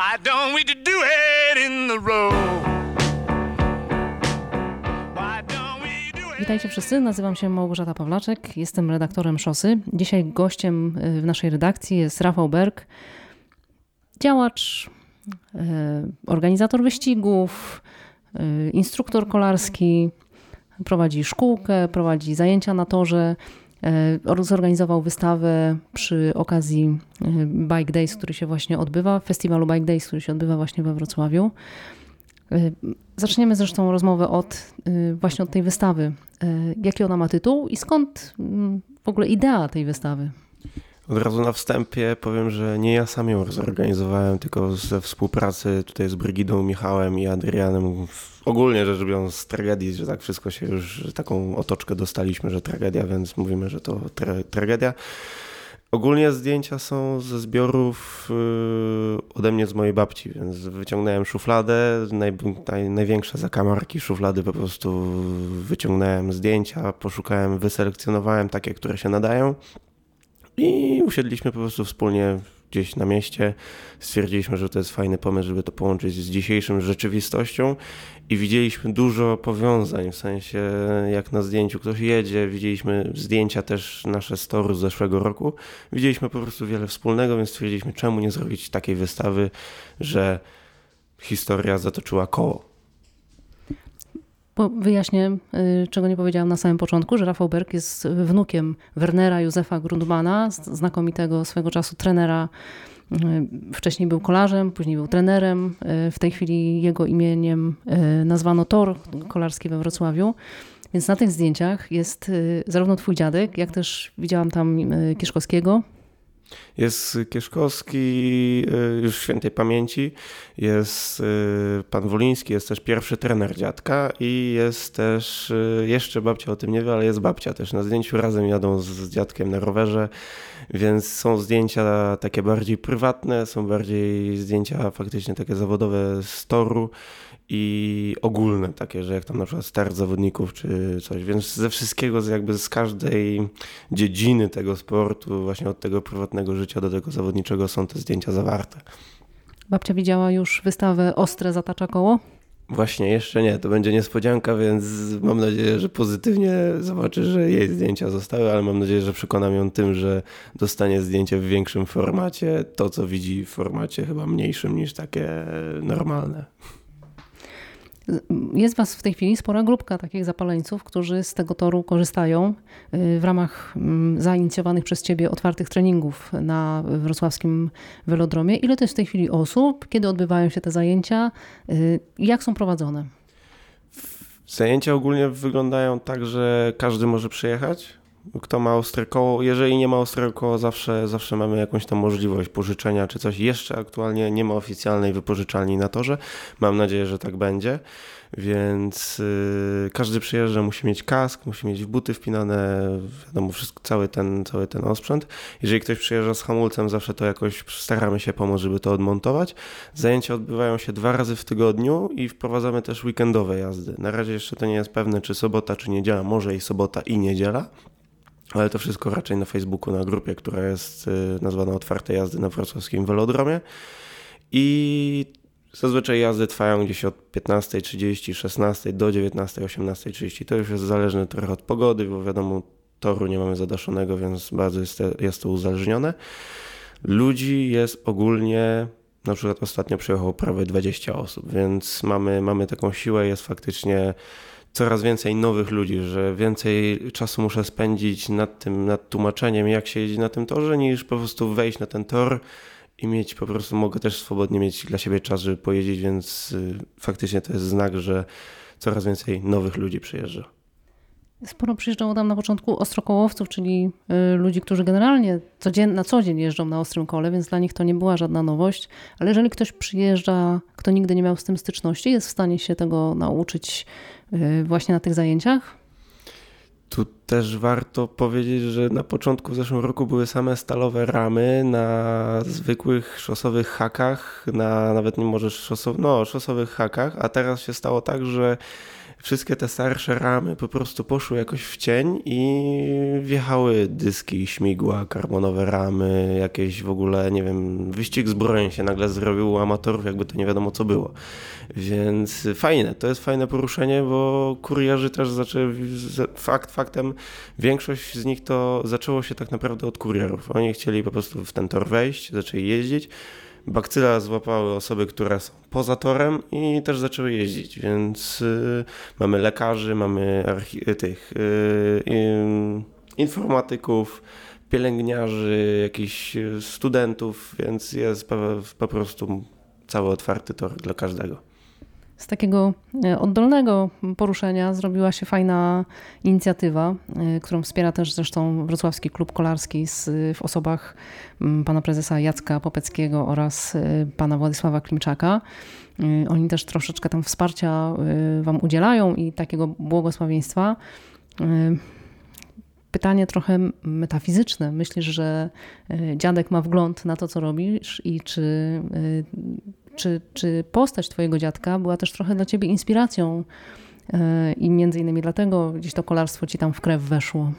Why don't we do it in the road? Witajcie wszyscy, nazywam się Małgorzata Pawlaczek, jestem redaktorem Szosy. Dzisiaj gościem w naszej redakcji jest Rafał Berg, działacz, organizator wyścigów, instruktor kolarski, prowadzi szkółkę, prowadzi zajęcia na torze, zorganizował wystawę przy okazji Bike Days, który się właśnie odbywa, festiwalu Bike Days, który się odbywa właśnie we Wrocławiu. Zaczniemy zresztą rozmowę właśnie od tej wystawy. Jaki ona ma tytuł i skąd w ogóle idea tej wystawy? Od razu na wstępie powiem, że nie ja sam ją zorganizowałem, tylko ze współpracy tutaj z Brygidą, Michałem i Adrianem. Ogólnie rzecz biorąc z tragedii, że tak wszystko się już taką otoczkę dostaliśmy, że tragedia, więc mówimy, że to tragedia. Ogólnie zdjęcia są ze zbiorów ode mnie z mojej babci, więc wyciągnąłem szufladę, największe zakamarki szuflady po prostu wyciągnąłem zdjęcia, poszukałem, wyselekcjonowałem takie, które się nadają i usiedliśmy po prostu wspólnie gdzieś na mieście. Stwierdziliśmy, że to jest fajny pomysł, żeby to połączyć z dzisiejszą rzeczywistością i widzieliśmy dużo powiązań, w sensie jak na zdjęciu ktoś jedzie, widzieliśmy zdjęcia też nasze z toru z zeszłego roku, widzieliśmy po prostu wiele wspólnego, więc stwierdziliśmy, czemu nie zrobić takiej wystawy, że historia zatoczyła koło. Wyjaśnię, czego nie powiedziałam na samym początku, że Rafał Berg jest wnukiem Wernera Józefa Grundmana, znakomitego swego czasu trenera. Wcześniej był kolarzem, później był trenerem. W tej chwili jego imieniem nazwano Tor Kolarski we Wrocławiu. Więc na tych zdjęciach jest zarówno twój dziadek, jak też widziałam tam Kieszkowskiego. Jest Kieszkowski, już świętej pamięci, jest pan Woliński, jest też pierwszy trener dziadka i jest też, jeszcze babcia o tym nie wie, ale jest babcia też na zdjęciu, razem jadą z dziadkiem na rowerze, więc są zdjęcia takie bardziej prywatne, są bardziej zdjęcia faktycznie takie zawodowe z toru i ogólne takie, że jak tam na przykład start zawodników czy coś, więc ze wszystkiego, jakby z każdej dziedziny tego sportu, właśnie od tego prywatnego życia do tego zawodniczego są te zdjęcia zawarte. Babcia widziała już wystawę Ostre zatacza koło? Właśnie, jeszcze nie. To będzie niespodzianka, więc mam nadzieję, że pozytywnie zobaczy, że jej zdjęcia zostały, ale mam nadzieję, że przekonam ją tym, że dostanie zdjęcie w większym formacie, to co widzi w formacie chyba mniejszym niż takie normalne. Jest was w tej chwili spora grupka takich zapaleńców, którzy z tego toru korzystają w ramach zainicjowanych przez ciebie otwartych treningów na wrocławskim Velodromie. Ile to jest w tej chwili osób? Kiedy odbywają się te zajęcia? Jak są prowadzone? Zajęcia ogólnie wyglądają tak, że każdy może przyjechać. Kto ma ostre koło, jeżeli nie ma ostrego koła, zawsze mamy jakąś tam możliwość pożyczenia czy coś. Jeszcze aktualnie nie ma oficjalnej wypożyczalni na torze. Mam nadzieję, że tak będzie. Więc każdy przyjeżdża, musi mieć kask, musi mieć buty wpinane, wiadomo, wszystko, cały ten osprzęt. Jeżeli ktoś przyjeżdża z hamulcem, zawsze to jakoś staramy się pomóc, żeby to odmontować. Zajęcia odbywają się 2 razy w tygodniu i wprowadzamy też weekendowe jazdy. Na razie jeszcze to nie jest pewne, czy sobota, czy niedziela, może i sobota i niedziela. Ale to wszystko raczej na Facebooku, na grupie, która jest nazwana Otwarte Jazdy na Wrocławskim Velodromie. I zazwyczaj jazdy trwają gdzieś od 15:30, 16:00 do 19:00, 18:30. To już jest zależne trochę od pogody, bo wiadomo, toru nie mamy zadaszonego, więc bardzo jest to uzależnione. Ludzi jest ogólnie, na przykład ostatnio przyjechało prawie 20 osób, więc mamy taką siłę, jest faktycznie coraz więcej nowych ludzi, że więcej czasu muszę spędzić nad tłumaczeniem, jak się jeździ na tym torze, niż po prostu wejść na ten tor i mieć po prostu, mogę też swobodnie mieć dla siebie czas, żeby pojeździć, więc faktycznie to jest znak, że coraz więcej nowych ludzi przyjeżdża. Sporo przyjeżdżało tam na początku ostrokołowców, czyli ludzi, którzy generalnie na co dzień jeżdżą na ostrym kole, więc dla nich to nie była żadna nowość, ale jeżeli ktoś przyjeżdża, kto nigdy nie miał z tym styczności, jest w stanie się tego nauczyć właśnie na tych zajęciach? Tu też warto powiedzieć, że na początku w zeszłym roku były same stalowe ramy na zwykłych szosowych hakach, nawet nie może szosowych hakach, a teraz się stało tak, że wszystkie te starsze ramy po prostu poszły jakoś w cień i wjechały dyski, śmigła, karbonowe ramy, jakieś w ogóle, nie wiem, wyścig zbrojeń się nagle zrobił u amatorów, jakby to nie wiadomo co było. Więc fajne, to jest fajne poruszenie, bo kurierzy też zaczęli, faktem większość z nich to zaczęło się tak naprawdę od kurierów. Oni chcieli po prostu w ten tor wejść, zaczęli jeździć. Bakcyla złapały osoby, które są poza torem i też zaczęły jeździć, więc mamy lekarzy, mamy informatyków, pielęgniarzy, jakichś studentów, więc jest po prostu cały otwarty tor dla każdego. Z takiego oddolnego poruszenia zrobiła się fajna inicjatywa, którą wspiera też zresztą Wrocławski Klub Kolarski w osobach pana prezesa Jacka Popeckiego oraz pana Władysława Klimczaka. Oni też troszeczkę tam wsparcia wam udzielają i takiego błogosławieństwa. Pytanie trochę metafizyczne. Myślisz, że dziadek ma wgląd na to, co robisz i czy postać twojego dziadka była też trochę dla ciebie inspiracją i między innymi dlatego gdzieś to kolarstwo ci tam w krew weszło?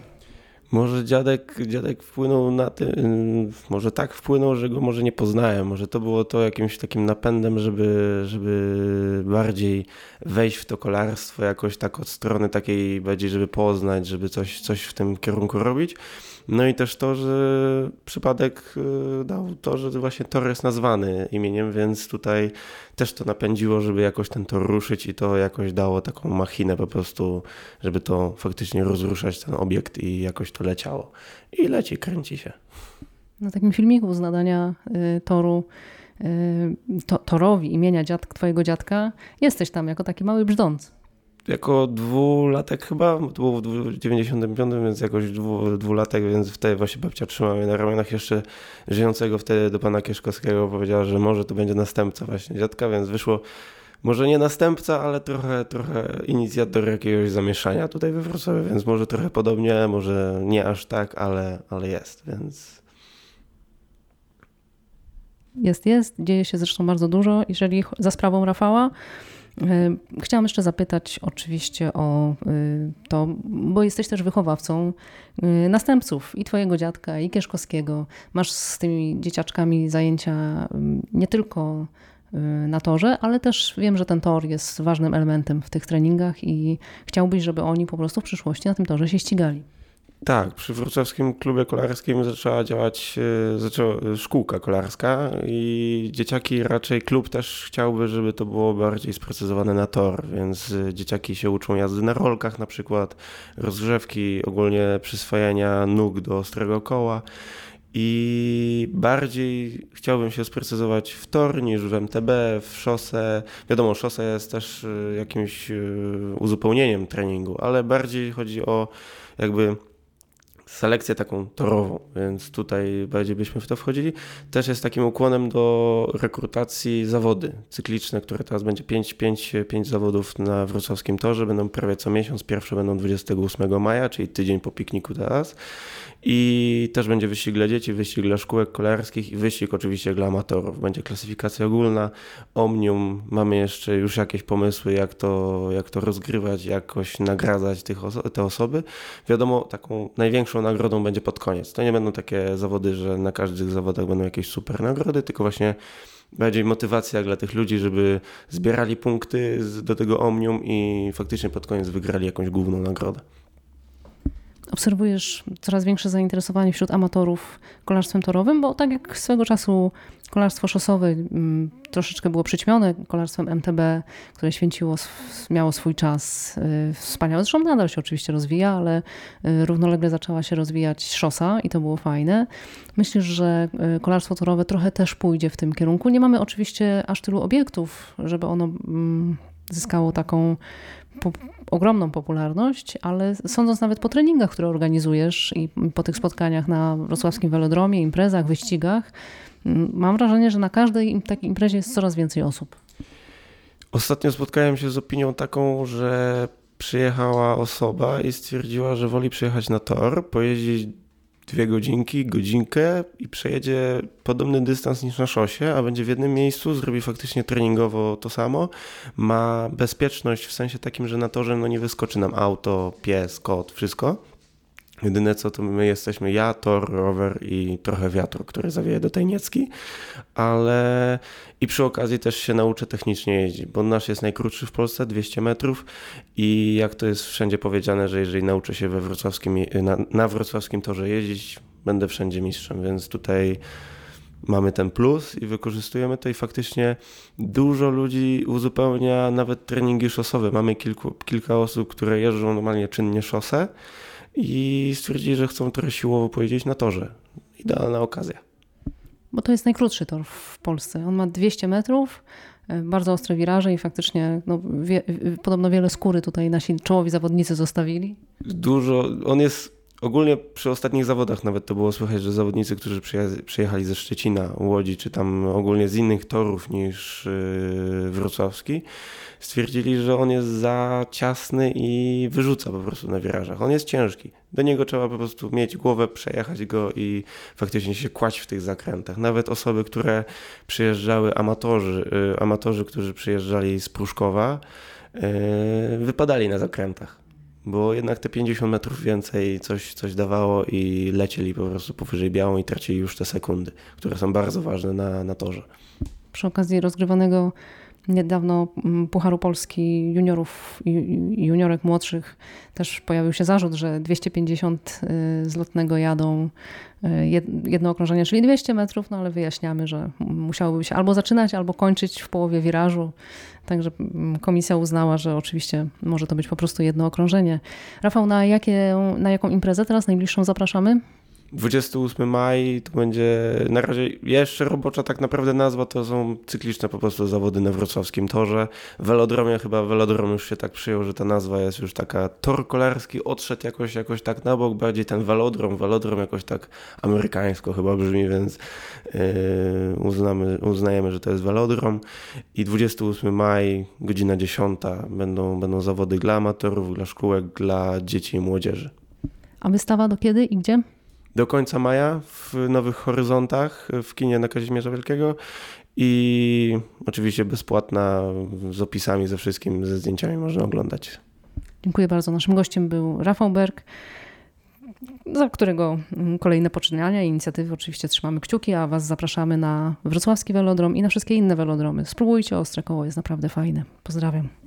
Może dziadek wpłynął na tym, może tak wpłynął, że go może nie poznałem. Może to było to jakimś takim napędem, żeby bardziej wejść w to kolarstwo jakoś tak od strony takiej bardziej, żeby poznać, żeby coś w tym kierunku robić. No i też to, że przypadek dał to, że właśnie tor jest nazwany imieniem, więc tutaj też to napędziło, żeby jakoś ten tor ruszyć i to jakoś dało taką machinę po prostu, żeby to faktycznie rozruszać ten obiekt i jakoś to leciało. I leci, kręci się. Na takim filmiku z nadania toru torowi imienia twojego dziadka jesteś tam jako taki mały brzdąc. Jako dwulatek chyba, to było w 95, więc jakoś dwulatek, więc wtedy właśnie babcia trzymała mnie na ramionach jeszcze żyjącego wtedy do pana Kieszkowskiego, powiedziała, że może to będzie następca właśnie dziadka, więc wyszło może nie następca, ale trochę inicjator jakiegoś zamieszania tutaj we Wrocławiu, więc może trochę podobnie, może nie aż tak, ale jest, więc... Jest, dzieje się zresztą bardzo dużo, jeżeli za sprawą Rafała. Chciałam jeszcze zapytać oczywiście o to, bo jesteś też wychowawcą następców i twojego dziadka, i Kieszkowskiego. Masz z tymi dzieciaczkami zajęcia nie tylko na torze, ale też wiem, że ten tor jest ważnym elementem w tych treningach i chciałbyś, żeby oni po prostu w przyszłości na tym torze się ścigali. Tak, przy Wrocławskim Klubie Kolarskim zaczęła działać szkółka kolarska i dzieciaki, raczej klub też chciałby, żeby to było bardziej sprecyzowane na tor, więc dzieciaki się uczą jazdy na rolkach na przykład, rozgrzewki, ogólnie przyswajania nóg do ostrego koła i bardziej chciałbym się sprecyzować w tor niż w MTB, w szosę. Wiadomo, szosa jest też jakimś uzupełnieniem treningu, ale bardziej chodzi o jakby... selekcję taką torową, więc tutaj bardziej byśmy w to wchodzili. Też jest takim ukłonem do rekrutacji zawody cykliczne, które teraz będzie 5 zawodów na wrocławskim torze, będą prawie co miesiąc, pierwsze będą 28 maja, czyli tydzień po pikniku teraz i też będzie wyścig dla dzieci, wyścig dla szkółek kolarskich i wyścig oczywiście dla amatorów. Będzie klasyfikacja ogólna, omnium, mamy jeszcze już jakieś pomysły jak to rozgrywać, jakoś nagradzać te osoby. Wiadomo, taką największą nagrodą będzie pod koniec. To nie będą takie zawody, że na każdych zawodach będą jakieś super nagrody, tylko właśnie bardziej motywacja dla tych ludzi, żeby zbierali punkty do tego omnium i faktycznie pod koniec wygrali jakąś główną nagrodę. Obserwujesz coraz większe zainteresowanie wśród amatorów kolarstwem torowym, bo tak jak swego czasu kolarstwo szosowe troszeczkę było przyćmione kolarstwem MTB, które miało swój czas wspaniały. Zresztą nadal się oczywiście rozwija, ale równolegle zaczęła się rozwijać szosa i to było fajne. Myślisz, że kolarstwo torowe trochę też pójdzie w tym kierunku? Nie mamy oczywiście aż tylu obiektów, żeby ono zyskało taką ogromną popularność, ale sądząc nawet po treningach, które organizujesz i po tych spotkaniach na wrocławskim Velodromie, imprezach, wyścigach, mam wrażenie, że na każdej takiej imprezie jest coraz więcej osób. Ostatnio spotkałem się z opinią taką, że przyjechała osoba i stwierdziła, że woli przyjechać na tor, pojeździć 2 godzinki, godzinkę i przejedzie podobny dystans niż na szosie, a będzie w jednym miejscu, zrobi faktycznie treningowo to samo, ma bezpieczność w sensie takim, że na torze nie wyskoczy nam auto, pies, kot, wszystko. Jedyne co to my jesteśmy ja, tor, rower i trochę wiatru, który zawieje do tej niecki, ale i przy okazji też się nauczę technicznie jeździć, bo nasz jest najkrótszy w Polsce, 200 metrów i jak to jest wszędzie powiedziane, że jeżeli nauczę się na wrocławskim torze jeździć, będę wszędzie mistrzem, więc tutaj mamy ten plus i wykorzystujemy to i faktycznie dużo ludzi uzupełnia nawet treningi szosowe. Mamy kilka osób, które jeżdżą normalnie czynnie szosę, i stwierdzili, że chcą trochę siłowo pojeździć na torze. Idealna okazja. Bo to jest najkrótszy tor w Polsce. On ma 200 metrów, bardzo ostre wiraże i faktycznie podobno wiele skóry tutaj nasi czołowi zawodnicy zostawili. Dużo. On jest ogólnie przy ostatnich zawodach nawet to było słychać, że zawodnicy, którzy przyjechali ze Szczecina, Łodzi czy tam ogólnie z innych torów niż wrocławski, stwierdzili, że on jest za ciasny i wyrzuca po prostu na wirażach. On jest ciężki. Do niego trzeba po prostu mieć głowę, przejechać go i faktycznie się kłaść w tych zakrętach. Nawet osoby, które przyjeżdżały, amatorzy, którzy przyjeżdżali z Pruszkowa, wypadali na zakrętach. Bo jednak te 50 metrów więcej coś dawało i lecieli po prostu powyżej białą i tracili już te sekundy, które są bardzo ważne na torze. Przy okazji rozgrywanego niedawno Pucharu Polski juniorów i juniorek młodszych też pojawił się zarzut, że 250 z lotnego jadą jedno okrążenie, czyli 200 metrów, no ale wyjaśniamy, że musiałoby się albo zaczynać, albo kończyć w połowie wirażu. Także komisja uznała, że oczywiście może to być po prostu jedno okrążenie. Rafał, na jaką imprezę teraz najbliższą zapraszamy? 28 maj to będzie na razie jeszcze robocza tak naprawdę nazwa, to są cykliczne po prostu zawody na wrocławskim torze. Velodrom już się tak przyjął, że ta nazwa jest już taka, Tor Kolarski odszedł jakoś tak na bok, bardziej ten Velodrom jakoś tak amerykańsko chyba brzmi, więc uznajemy, że to jest Velodrom i 28 maj, godzina 10 będą zawody dla amatorów, dla szkółek, dla dzieci i młodzieży. A wystawa do kiedy i gdzie? Do końca maja w Nowych Horyzontach, w kinie na Kazimierza Wielkiego i oczywiście bezpłatna, z opisami, ze wszystkim, ze zdjęciami można oglądać. Dziękuję bardzo. Naszym gościem był Rafał Berg, za którego kolejne poczynania i inicjatywy oczywiście trzymamy kciuki, a Was zapraszamy na wrocławski Velodrom i na wszystkie inne Velodromy. Spróbujcie, Ostre Koło jest naprawdę fajne. Pozdrawiam.